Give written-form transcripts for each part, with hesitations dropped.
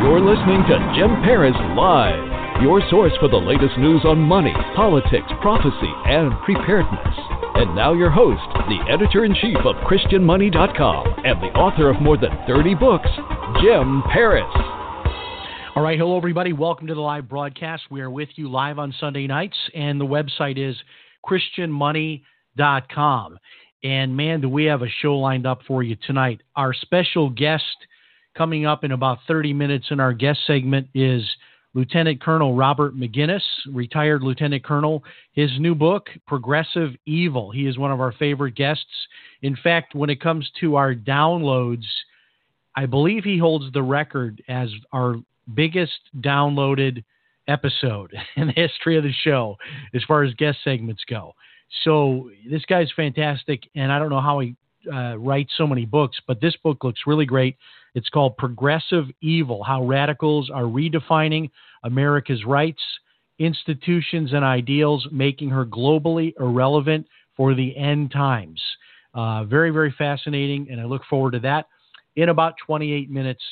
You're listening to Jim Paris Live, your source for the latest news on money, politics, prophecy, and preparedness. And now your host, the editor-in-chief of ChristianMoney.com and the author of more than 30 books, Jim Paris. All right, hello everybody. Welcome to the live broadcast. We are with you live on Sunday nights, and the website is ChristianMoney.com. And man, do we have a show lined up for you tonight. Our special guest coming up in about 30 minutes in our guest segment is Lieutenant Colonel Robert McGinnis, retired Lieutenant Colonel. His new book, Progressive Evil. He is one of our favorite guests. In fact, when it comes to our downloads, I believe he holds the record as our biggest downloaded episode in the history of the show as far as guest segments go. So this guy's fantastic, and I don't know how he writes so many books, but this book looks really great. It's called Progressive Evil, How Radicals Are Redefining America's Rights, Institutions, and Ideals, Making Her Globally Irrelevant for the End Times. Very, very fascinating, and I look forward to that. In about 28 minutes,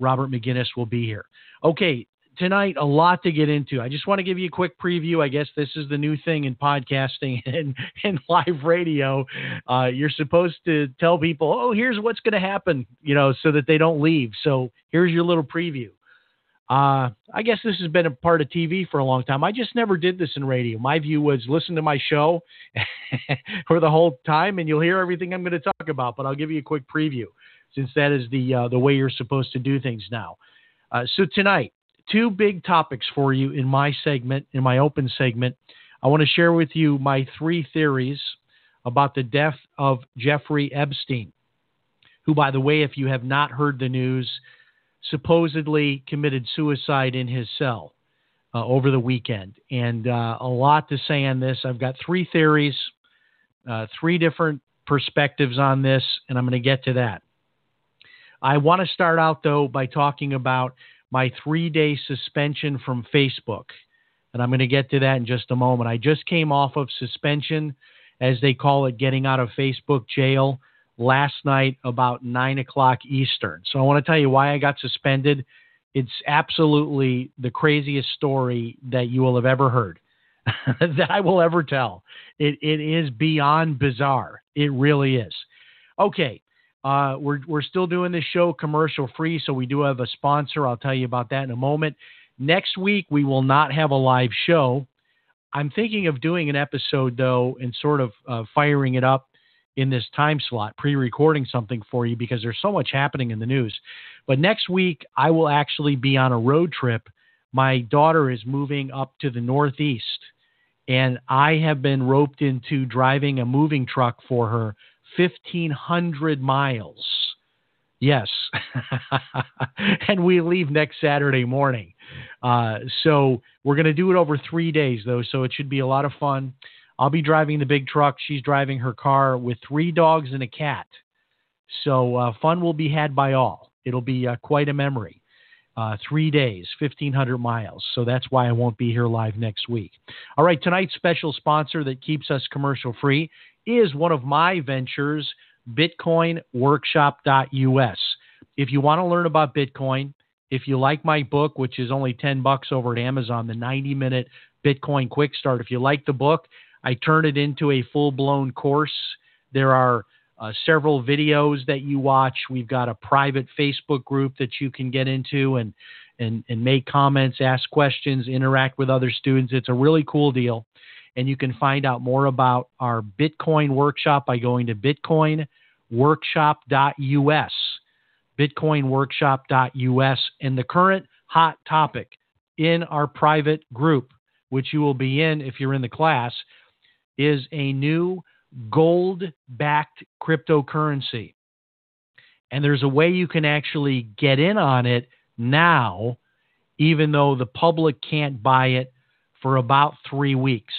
Robert McGinnis will be here. Okay, tonight, a lot to get into. I just want to give you a quick preview. I guess this is the new thing in podcasting and live radio. You're supposed to tell people, oh, here's what's going to happen, so that they don't leave. So here's your little preview. I guess this has been a part of TV for a long time. I just never did this in radio. My view was listen to my show for the whole time, and you'll hear everything I'm going to talk about, but I'll give you a quick preview since that is the way you're supposed to do things now. So tonight, two big topics for you in my segment, in my open segment. I want to share with you my three theories about the death of Jeffrey Epstein, who, by the way, if you have not heard the news, supposedly committed suicide in his cell over the weekend. And a lot to say on this. I've got three theories, three different perspectives on this, and I'm going to get to that. I want to start out, though, by talking about my 3-day suspension from Facebook. And I'm going to get to that in just a moment. I just came off of suspension, as they call it, getting out of Facebook jail last night about 9 o'clock Eastern. So I want to tell you why I got suspended. It's absolutely the craziest story that you will have ever heard, that I will ever tell. It is beyond bizarre. It really is. Okay. We're still doing this show commercial free, so we do have a sponsor. I'll tell you about that in a moment. Next week, we will not have a live show. I'm thinking of doing an episode, though, and sort of firing it up in this time slot, pre-recording something for you because there's so much happening in the news. But next week, I will actually be on a road trip. My daughter is moving up to the Northeast, and I have been roped into driving a moving truck for her 1,500 miles. Yes. And we leave next Saturday morning. So we're going to do it over 3 days, though, so it should be a lot of fun. I'll be driving the big truck. She's driving her car with 3 dogs and a cat. So fun will be had by all. It'll be quite a memory. 3 days, 1,500 miles. So that's why I won't be here live next week. All right, tonight's special sponsor that keeps us commercial free is one of my ventures, BitcoinWorkshop.us. If you want to learn about Bitcoin, if you like my book, which is only $10 over at Amazon, the 90-minute Bitcoin Quick Start, if you like the book, I turn it into a full-blown course. There are several videos that you watch. We've got a private Facebook group that you can get into and make comments, ask questions, interact with other students. It's a really cool deal. And you can find out more about our Bitcoin Workshop by going to BitcoinWorkshop.us, BitcoinWorkshop.us, and the current hot topic in our private group, which you will be in if you're in the class, is a new gold-backed cryptocurrency. And there's a way you can actually get in on it now, even though the public can't buy it for about 3 weeks.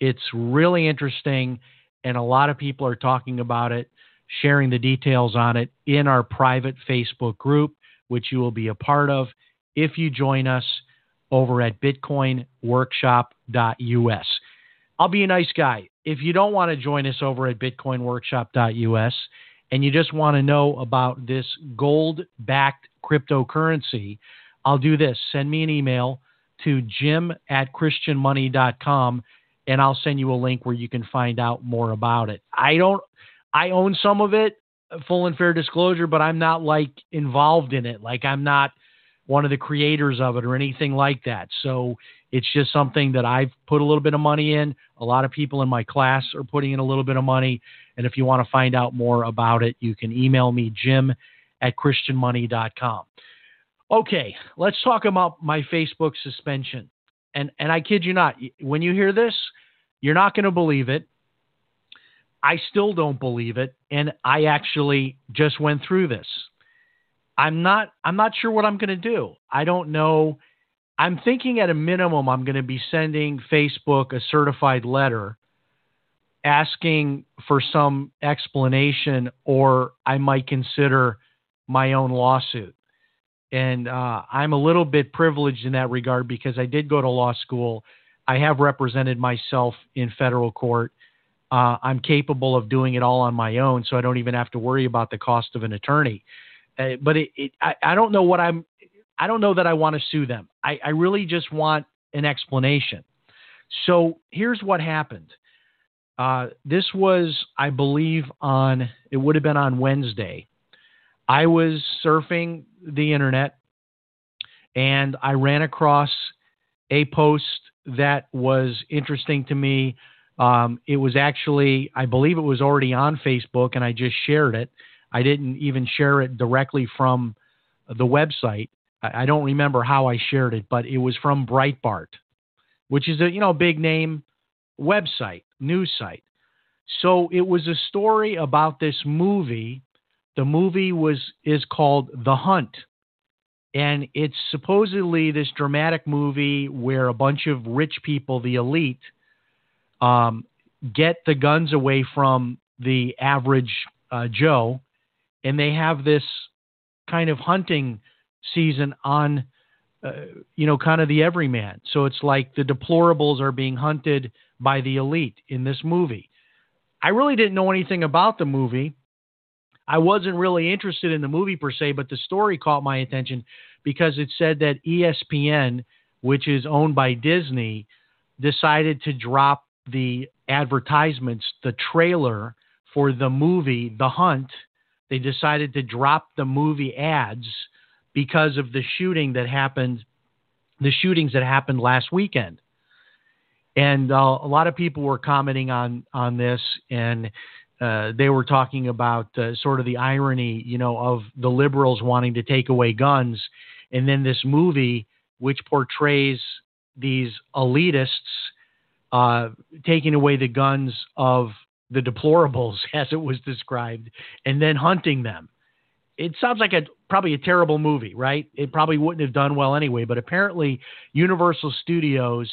It's really interesting, and a lot of people are talking about it, sharing the details on it in our private Facebook group, which you will be a part of if you join us over at BitcoinWorkshop.us. I'll be a nice guy. If you don't want to join us over at BitcoinWorkshop.us and you just want to know about this gold-backed cryptocurrency, I'll do this. Send me an email to jim@ChristianMoney.com, and I'll send you a link where you can find out more about it. I own some of it, full and fair disclosure, but I'm not like involved in it. Like, I'm not one of the creators of it or anything like that. So it's just something that I've put a little bit of money in. A lot of people in my class are putting in a little bit of money. And if you want to find out more about it, you can email me, jim@ChristianMoney.com. Okay, let's talk about my Facebook suspension. And I kid you not, when you hear this, you're not going to believe it. I still don't believe it. And I actually just went through this. I'm not sure what I'm going to do. I don't know. I'm thinking at a minimum I'm going to be sending Facebook a certified letter asking for some explanation, or I might consider my own lawsuit. And I'm a little bit privileged in that regard because I did go to law school. I have represented myself in federal court. I'm capable of doing it all on my own, so I don't even have to worry about the cost of an attorney. But I don't know what I'm. I don't know that I want to sue them. I really just want an explanation. So here's what happened. This was, I believe, it would have been on Wednesday. I was surfing the internet, and I ran across a post that was interesting to me. It was actually, I believe it was already on Facebook, and I just shared it. I didn't even share it directly from the website. I don't remember how I shared it, but it was from Breitbart, which is a big name website, news site. So it was a story about this movie. The movie is called The Hunt, and it's supposedly this dramatic movie where a bunch of rich people, the elite, get the guns away from the average Joe. And they have this kind of hunting season on, kind of the everyman. So it's like the deplorables are being hunted by the elite in this movie. I really didn't know anything about the movie. I wasn't really interested in the movie per se, but the story caught my attention because it said that ESPN, which is owned by Disney, decided to drop the advertisements, the trailer for the movie, The Hunt. They decided to drop the movie ads because of the shootings that happened last weekend. And a lot of people were commenting on this, and they were talking about sort of the irony, of the liberals wanting to take away guns. And then this movie, which portrays these elitists taking away the guns of the deplorables, as it was described, and then hunting them. It sounds like probably a terrible movie, right? It probably wouldn't have done well anyway, but apparently Universal Studios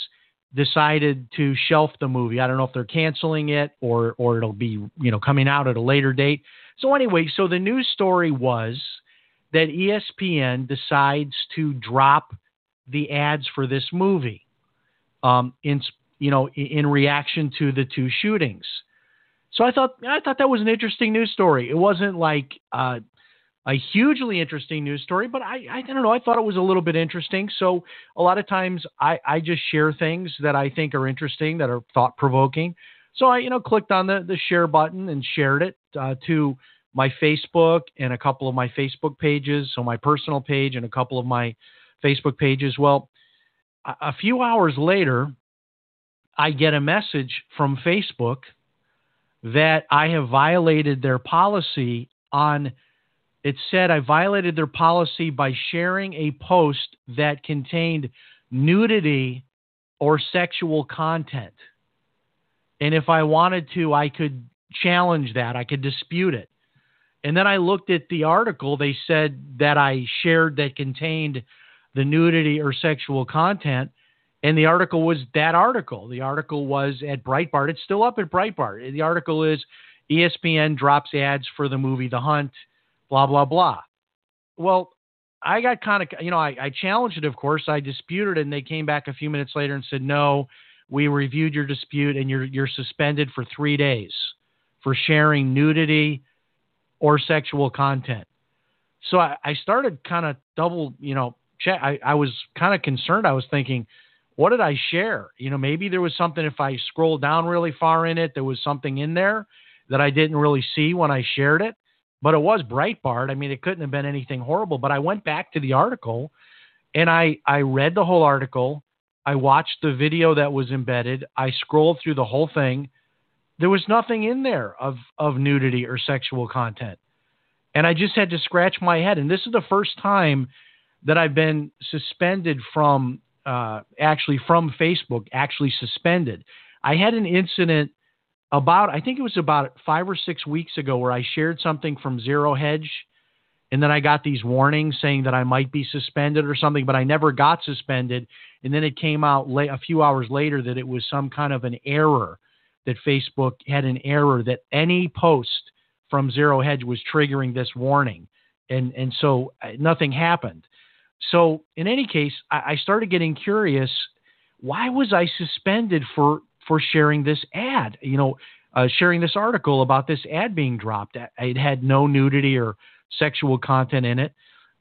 decided to shelf the movie. I don't know if they're canceling it or it'll be, coming out at a later date. So anyway, so the news story was that ESPN decides to drop the ads for this movie in reaction to the two shootings. So I thought that was an interesting news story. It wasn't like a hugely interesting news story, but I don't know. I thought it was a little bit interesting. So a lot of times I just share things that I think are interesting, that are thought-provoking. So I clicked on the share button and shared it to my Facebook and a couple of my Facebook pages, so my personal page and a couple of my Facebook pages. Well, a few hours later, I get a message from Facebook that I have violated their policy it said I violated their policy by sharing a post that contained nudity or sexual content. And if I wanted to, I could challenge that. I could dispute it. And then I looked at the article they said that I shared that contained the nudity or sexual content. And the article was that article. The article was at Breitbart. It's still up at Breitbart. The article is ESPN drops ads for the movie The Hunt, blah, blah, blah. Well, I got kind of, you know, I challenged it, of course. I disputed it, and they came back a few minutes later and said, no, we reviewed your dispute, and you're suspended for 3 days for sharing nudity or sexual content. So I started kind of double, you know, check. I was kind of concerned. I was thinking, what did I share? You know, maybe there was something, if I scrolled down really far in it, there was something in there that I didn't really see when I shared it, but it was Breitbart. I mean, it couldn't have been anything horrible, but I went back to the article and I read the whole article. I watched the video that was embedded. I scrolled through the whole thing. There was nothing in there of nudity or sexual content. And I just had to scratch my head. And this is the first time that I've been suspended from, actually from Facebook, actually suspended. I had an incident about, I think it was about 5 or 6 weeks ago, where I shared something from Zero Hedge. And then I got these warnings saying that I might be suspended or something, but I never got suspended. And then it came out a few hours later that it was some kind of an error, that Facebook had an error that any post from Zero Hedge was triggering this warning. And so nothing happened. So in any case, I started getting curious. Why was I suspended for sharing this ad? You know, sharing this article about this ad being dropped. It had no nudity or sexual content in it.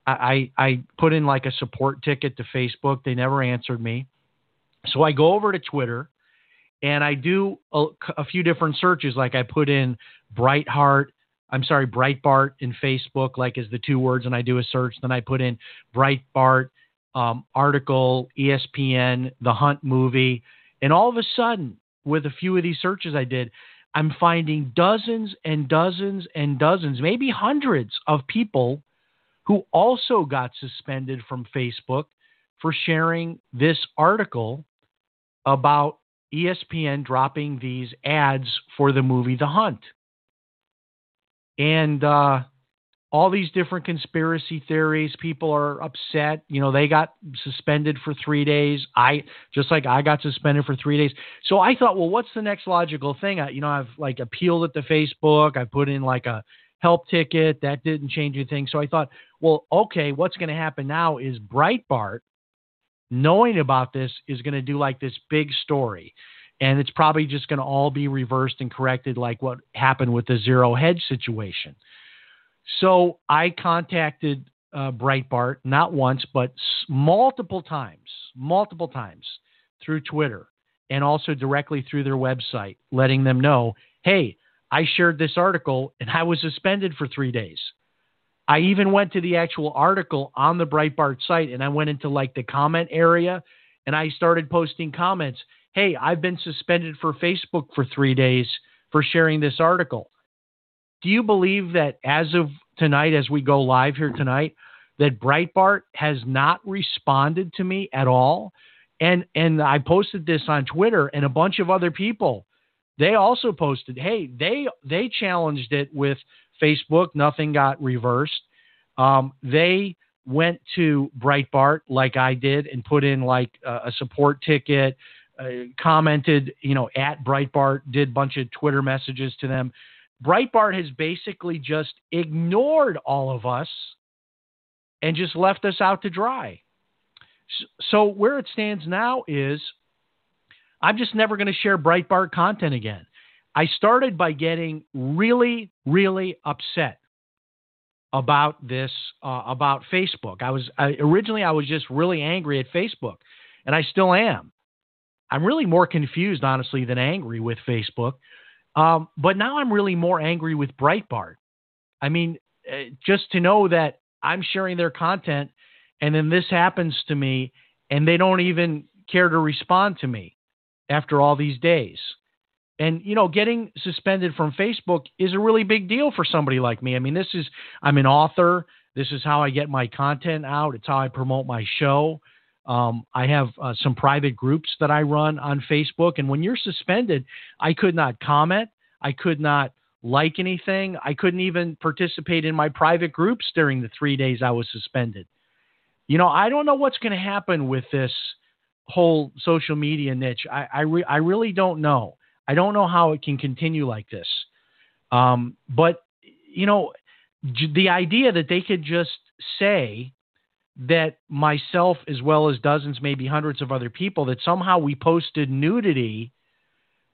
I put in like a support ticket to Facebook. They never answered me. So I go over to Twitter and I do a few different searches. Like I put in Breitbart and Facebook, like is the two words. And I do a search. Then I put in Breitbart, article, ESPN, The Hunt movie. And all of a sudden, with a few of these searches I did, I'm finding dozens and dozens and dozens, maybe hundreds of people who also got suspended from Facebook for sharing this article about ESPN dropping these ads for the movie The Hunt. And all these different conspiracy theories, people are upset. You know, they got suspended for 3 days. I got suspended for 3 days. So I thought, well, what's the next logical thing? I've like appealed it to Facebook. I put in like a help ticket. That didn't change anything. So I thought, well, okay, what's going to happen now is Breitbart, knowing about this, is going to do like this big story. And it's probably just going to all be reversed and corrected, like what happened with the Zero Hedge situation. So I contacted Breitbart, not once, but multiple times through Twitter and also directly through their website, letting them know, hey, I shared this article and I was suspended for 3 days. I even went to the actual article on the Breitbart site and I went into like the comment area and I started posting comments. Hey, I've been suspended for Facebook for 3 days for sharing this article. Do you believe that as of tonight, as we go live here tonight, that Breitbart has not responded to me at all? And I posted this on Twitter, and a bunch of other people, they also posted, hey, they challenged it with Facebook. Nothing got reversed. They went to Breitbart like I did and put in like a support ticket, commented, you know, at Breitbart, did a bunch of Twitter messages to them. Breitbart has basically just ignored all of us and just left us out to dry. So where it stands now is I'm just never going to share Breitbart content again. I started by getting really, really upset about this, about Facebook. Originally I was just really angry at Facebook, and I still am. I'm really more confused, honestly, than angry with Facebook. But now I'm really more angry with Breitbart. I mean, just to know that I'm sharing their content and then this happens to me and they don't even care to respond to me after all these days. And, you know, getting suspended from Facebook is a really big deal for somebody like me. I mean, I'm an author. This is how I get my content out. It's how I promote my show. I have some private groups that I run on Facebook. And when you're suspended, I could not comment. I could not like anything. I couldn't even participate in my private groups during the 3 days I was suspended. You know, I don't know what's going to happen with this whole social media niche. I really don't know. I don't know how it can continue like this. But, you know, the idea that they could just say that myself, as well as dozens, maybe hundreds of other people, that somehow we posted nudity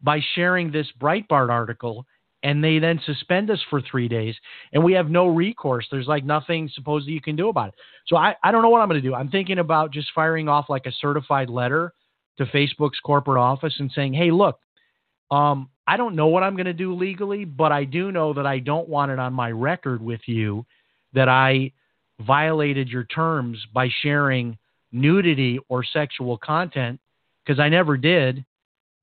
by sharing this Breitbart article, and they then suspend us for 3 days, and we have no recourse. There's like nothing supposedly you can do about it. So I don't know what I'm going to do. I'm thinking about just firing off like a certified letter to Facebook's corporate office and saying, hey, look, I don't know what I'm going to do legally, but I do know that I don't want it on my record with you that I violated your terms by sharing nudity or sexual content, because I never did.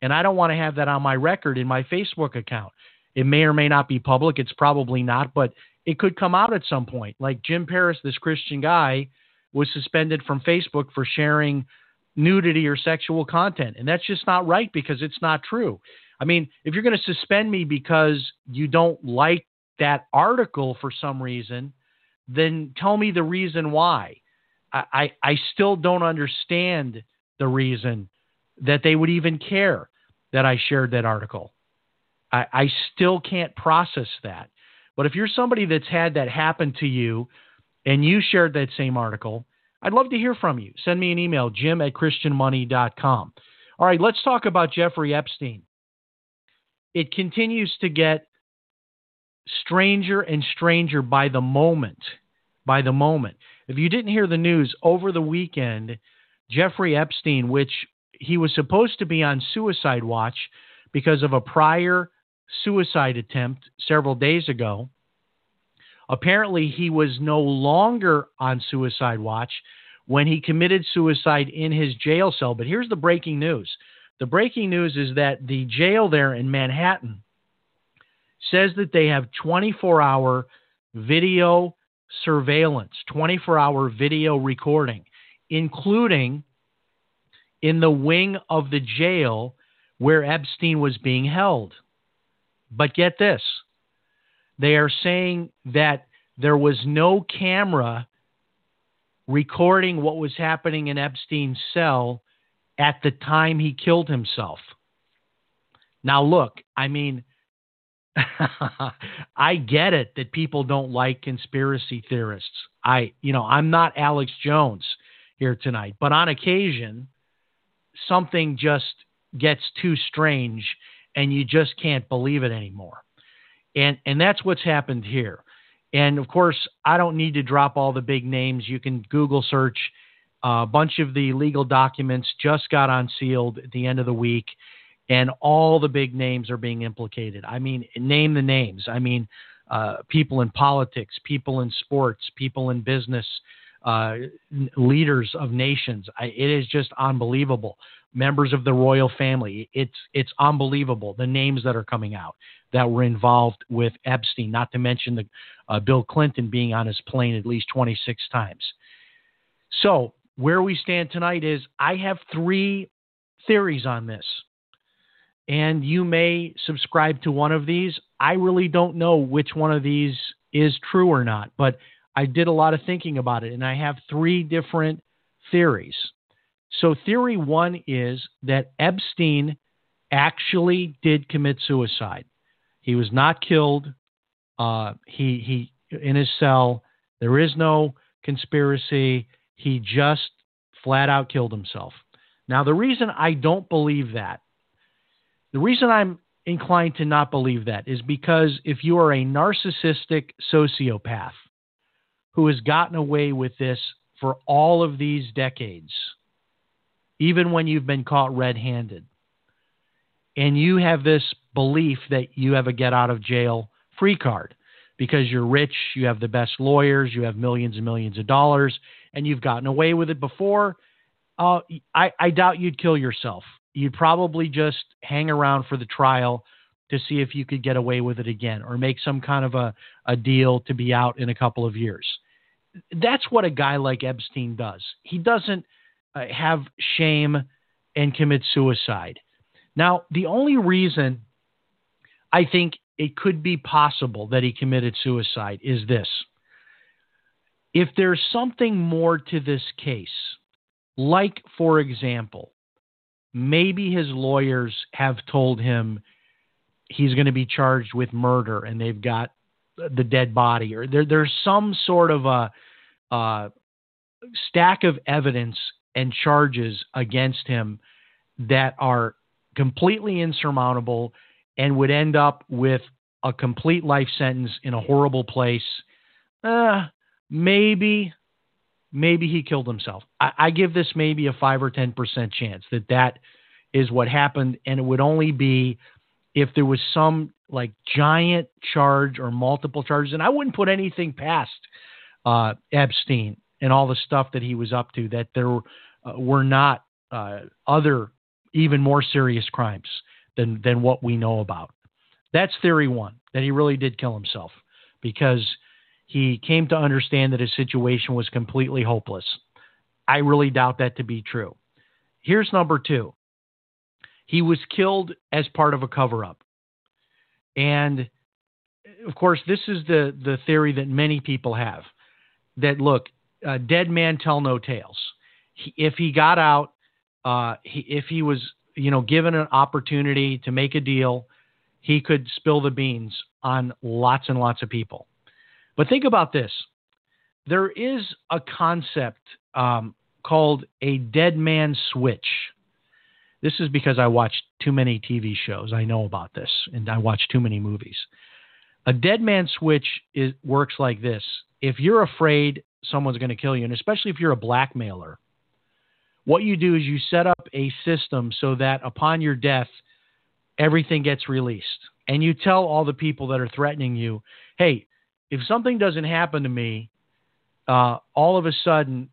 And I don't want to have that on my record in my Facebook account. It may or may not be public. It's probably not, but it could come out at some point. Like Jim Paris, this Christian guy, was suspended from Facebook for sharing nudity or sexual content. And that's just not right, because it's not true. I mean, if you're going to suspend me because you don't like that article for some reason, then tell me the reason why. I still don't understand the reason that they would even care that I shared that article. I still can't process that. But if you're somebody that's had that happen to you and you shared that same article, I'd love to hear from you. Send me an email, jim@christianmoney.com. All right, let's talk about Jeffrey Epstein. It continues to get stranger and stranger by the moment, by the moment. If you didn't hear the news over the weekend, Jeffrey Epstein, which he was supposed to be on suicide watch because of a prior suicide attempt several days ago. Apparently, he was no longer on suicide watch when he committed suicide in his jail cell. But here's the breaking news. The breaking news is that the jail there in Manhattan says that they have 24-hour video surveillance, 24-hour video recording, including in the wing of the jail where Epstein was being held. But get this. They are saying that there was no camera recording what was happening in Epstein's cell at the time he killed himself. Now, look, I mean, I get it that people don't like conspiracy theorists. I'm not Alex Jones here tonight, but on occasion, something just gets too strange and you just can't believe it anymore. And that's what's happened here. And of course, I don't need to drop all the big names. You can Google search. A bunch of the legal documents just got unsealed at the end of the week, and all the big names are being implicated. I mean, name the names. I mean, people in politics, people in sports, people in business, leaders of nations. It is just unbelievable. Members of the royal family. It's unbelievable. The names that are coming out that were involved with Epstein, not to mention the Bill Clinton being on his plane at least 26 times. So where we stand tonight is I have three theories on this, and you may subscribe to one of these. I really don't know which one of these is true or not, but I did a lot of thinking about it, and I have three different theories. So theory one is that Epstein actually did commit suicide. He was not killed. He in his cell. There is no conspiracy. He just flat out killed himself. Now, the reason I don't believe that, the reason I'm inclined to not believe that is because if you are a narcissistic sociopath who has gotten away with this for all of these decades, even when you've been caught red-handed, and you have this belief that you have a get-out-of-jail-free card because you're rich, you have the best lawyers, you have millions and millions of dollars, and you've gotten away with it before, I doubt you'd kill yourself. You'd probably just hang around for the trial to see if you could get away with it again or make some kind of a deal to be out in a couple of years. That's what a guy like Epstein does. He doesn't have shame and commit suicide. Now, the only reason I think it could be possible that he committed suicide is this. If there's something more to this case, like, for example, maybe his lawyers have told him he's going to be charged with murder and they've got the dead body, or there's some sort of a stack of evidence and charges against him that are completely insurmountable and would end up with a complete life sentence in a horrible place. Maybe he killed himself. I give this maybe a 5 or 10% chance that is what happened, and it would only be if there was some like giant charge or multiple charges. And I wouldn't put anything past Epstein and all the stuff that he was up to, that there were not other even more serious crimes than what we know about. That's theory one, that he really did kill himself because he came to understand that his situation was completely hopeless. I really doubt that to be true. Here's number two. He was killed as part of a cover-up. And, of course, this is the theory that many people have, that, look, dead man tell no tales. If he got out, if he was, given an opportunity to make a deal, he could spill the beans on lots and lots of people. But think about this. There is a concept called a dead man switch. This is because I watch too many TV shows. I know about this, and I watch too many movies. A dead man switch works like this. If you're afraid someone's going to kill you, and especially if you're a blackmailer, what you do is you set up a system so that upon your death, everything gets released. And you tell all the people that are threatening you, hey, if something doesn't happen to me, all of a sudden,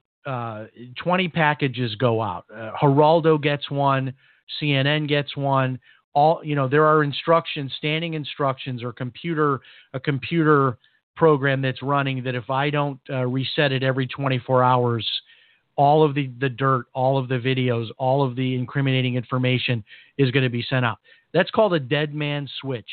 20 packages go out. Geraldo gets one, CNN gets one. There are instructions, standing instructions, or a computer program that's running that if I don't reset it every 24 hours, all of the dirt, all of the videos, all of the incriminating information is going to be sent out. That's called a dead man switch.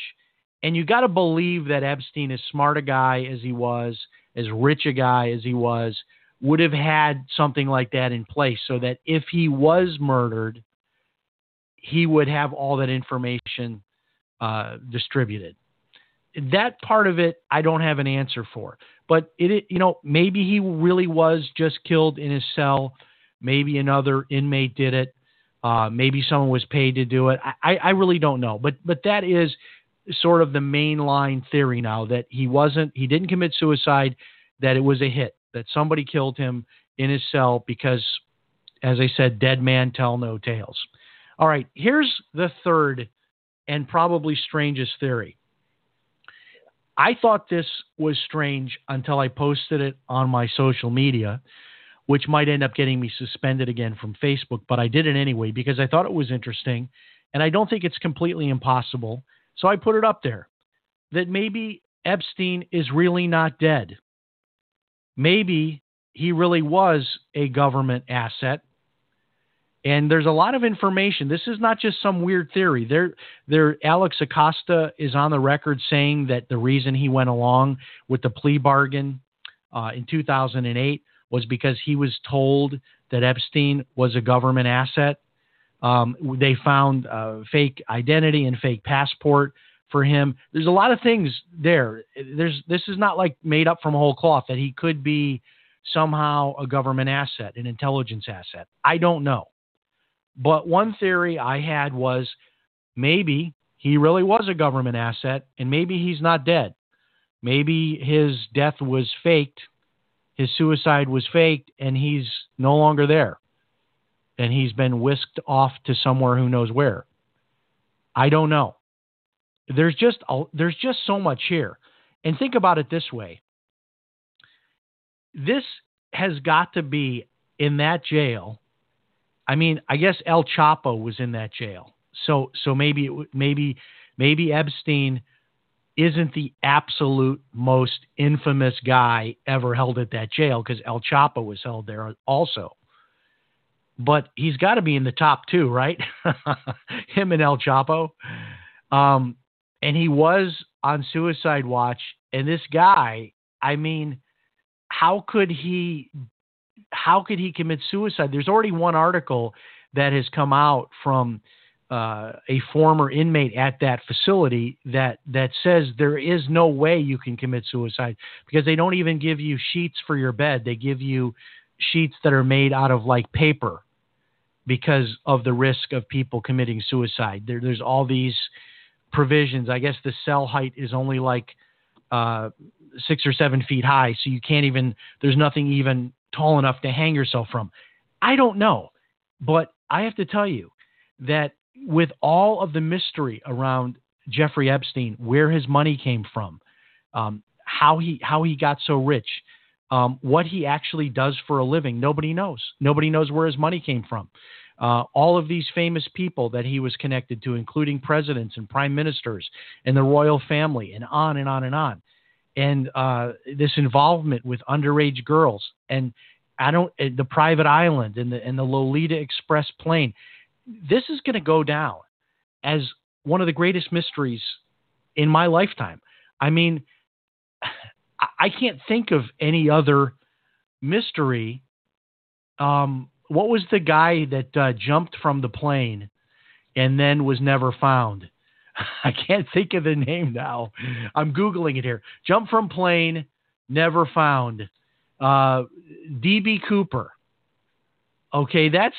And you got to believe that Epstein, as smart a guy as he was, as rich a guy as he was, would have had something like that in place so that if he was murdered, he would have all that information distributed. That part of it, I don't have an answer for. But maybe he really was just killed in his cell. Maybe another inmate did it. Maybe someone was paid to do it. I really don't know. But that is sort of the mainline theory now, that he didn't commit suicide, that it was a hit, that somebody killed him in his cell because, as I said, dead man tell no tales. All right, here's the third and probably strangest theory. I thought this was strange until I posted it on my social media, which might end up getting me suspended again from Facebook, but I did it anyway because I thought it was interesting, and I don't think it's completely impossible. So I put it up there that maybe Epstein is really not dead. Maybe he really was a government asset. And there's a lot of information. This is not just some weird theory. Alex Acosta is on the record saying that the reason he went along with the plea bargain in 2008 was because he was told that Epstein was a government asset. They found fake identity and fake passport for him. There's a lot of things there. This is not like made up from whole cloth, that he could be somehow a government asset, an intelligence asset. I don't know. But one theory I had was maybe he really was a government asset and maybe he's not dead. Maybe his death was faked. His suicide was faked and he's no longer there. And he's been whisked off to somewhere who knows where. I don't know. There's just so much here. And think about it this way. This has got to be in that jail. I mean, I guess El Chapo was in that jail. So maybe Epstein isn't the absolute most infamous guy ever held at that jail, because El Chapo was held there also. But he's got to be in the top two, right? Him and El Chapo. And he was on suicide watch. And this guy, I mean, how could he commit suicide? There's already one article that has come out from a former inmate at that facility that says there is no way you can commit suicide, because they don't even give you sheets for your bed. They give you sheets that are made out of like paper because of the risk of people committing suicide. There's all these provisions. I guess the cell height is only like 6 or 7 feet high, so you can't even, there's nothing even tall enough to hang yourself from. I don't know, but I have to tell you that with all of the mystery around Jeffrey Epstein, where his money came from, how he got so rich, what he actually does for a living, nobody knows. Nobody knows where his money came from. All of these famous people that he was connected to, including presidents and prime ministers and the royal family, and on and on and on. And this involvement with underage girls, and the private island and the Lolita Express plane. This is going to go down as one of the greatest mysteries in my lifetime. I mean, I can't think of any other mystery. What was the guy that jumped from the plane and then was never found? I can't think of the name now. I'm Googling it here. Jump from plane, never found. D.B. Cooper. Okay, that's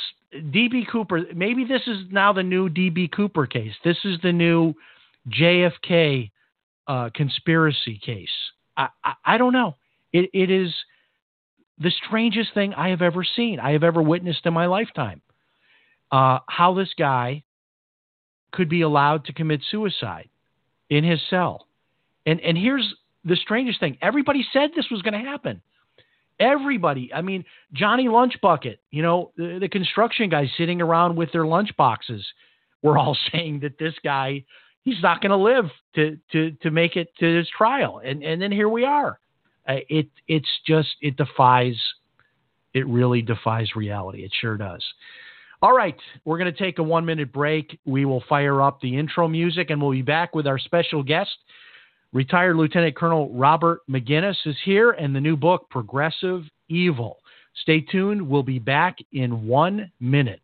D.B. Cooper. Maybe this is now the new D.B. Cooper case. This is the new JFK conspiracy case. I don't know. It is the strangest thing I have ever seen, I have ever witnessed in my lifetime. How this guy could be allowed to commit suicide in his cell. And here's the strangest thing. Everybody said this was going to happen. Everybody. I mean, Johnny Lunchbucket, you know, the construction guys sitting around with their lunch boxes, were all saying that this guy, he's not going to live to make it to his trial. And then here we are. It's just, it really defies reality. It sure does. All right, we're going to take a 1-minute break. We will fire up the intro music, and we'll be back with our special guest. Retired Lieutenant Colonel Robert McGinnis is here, and the new book, Progressive Evil. Stay tuned. We'll be back in 1 minute.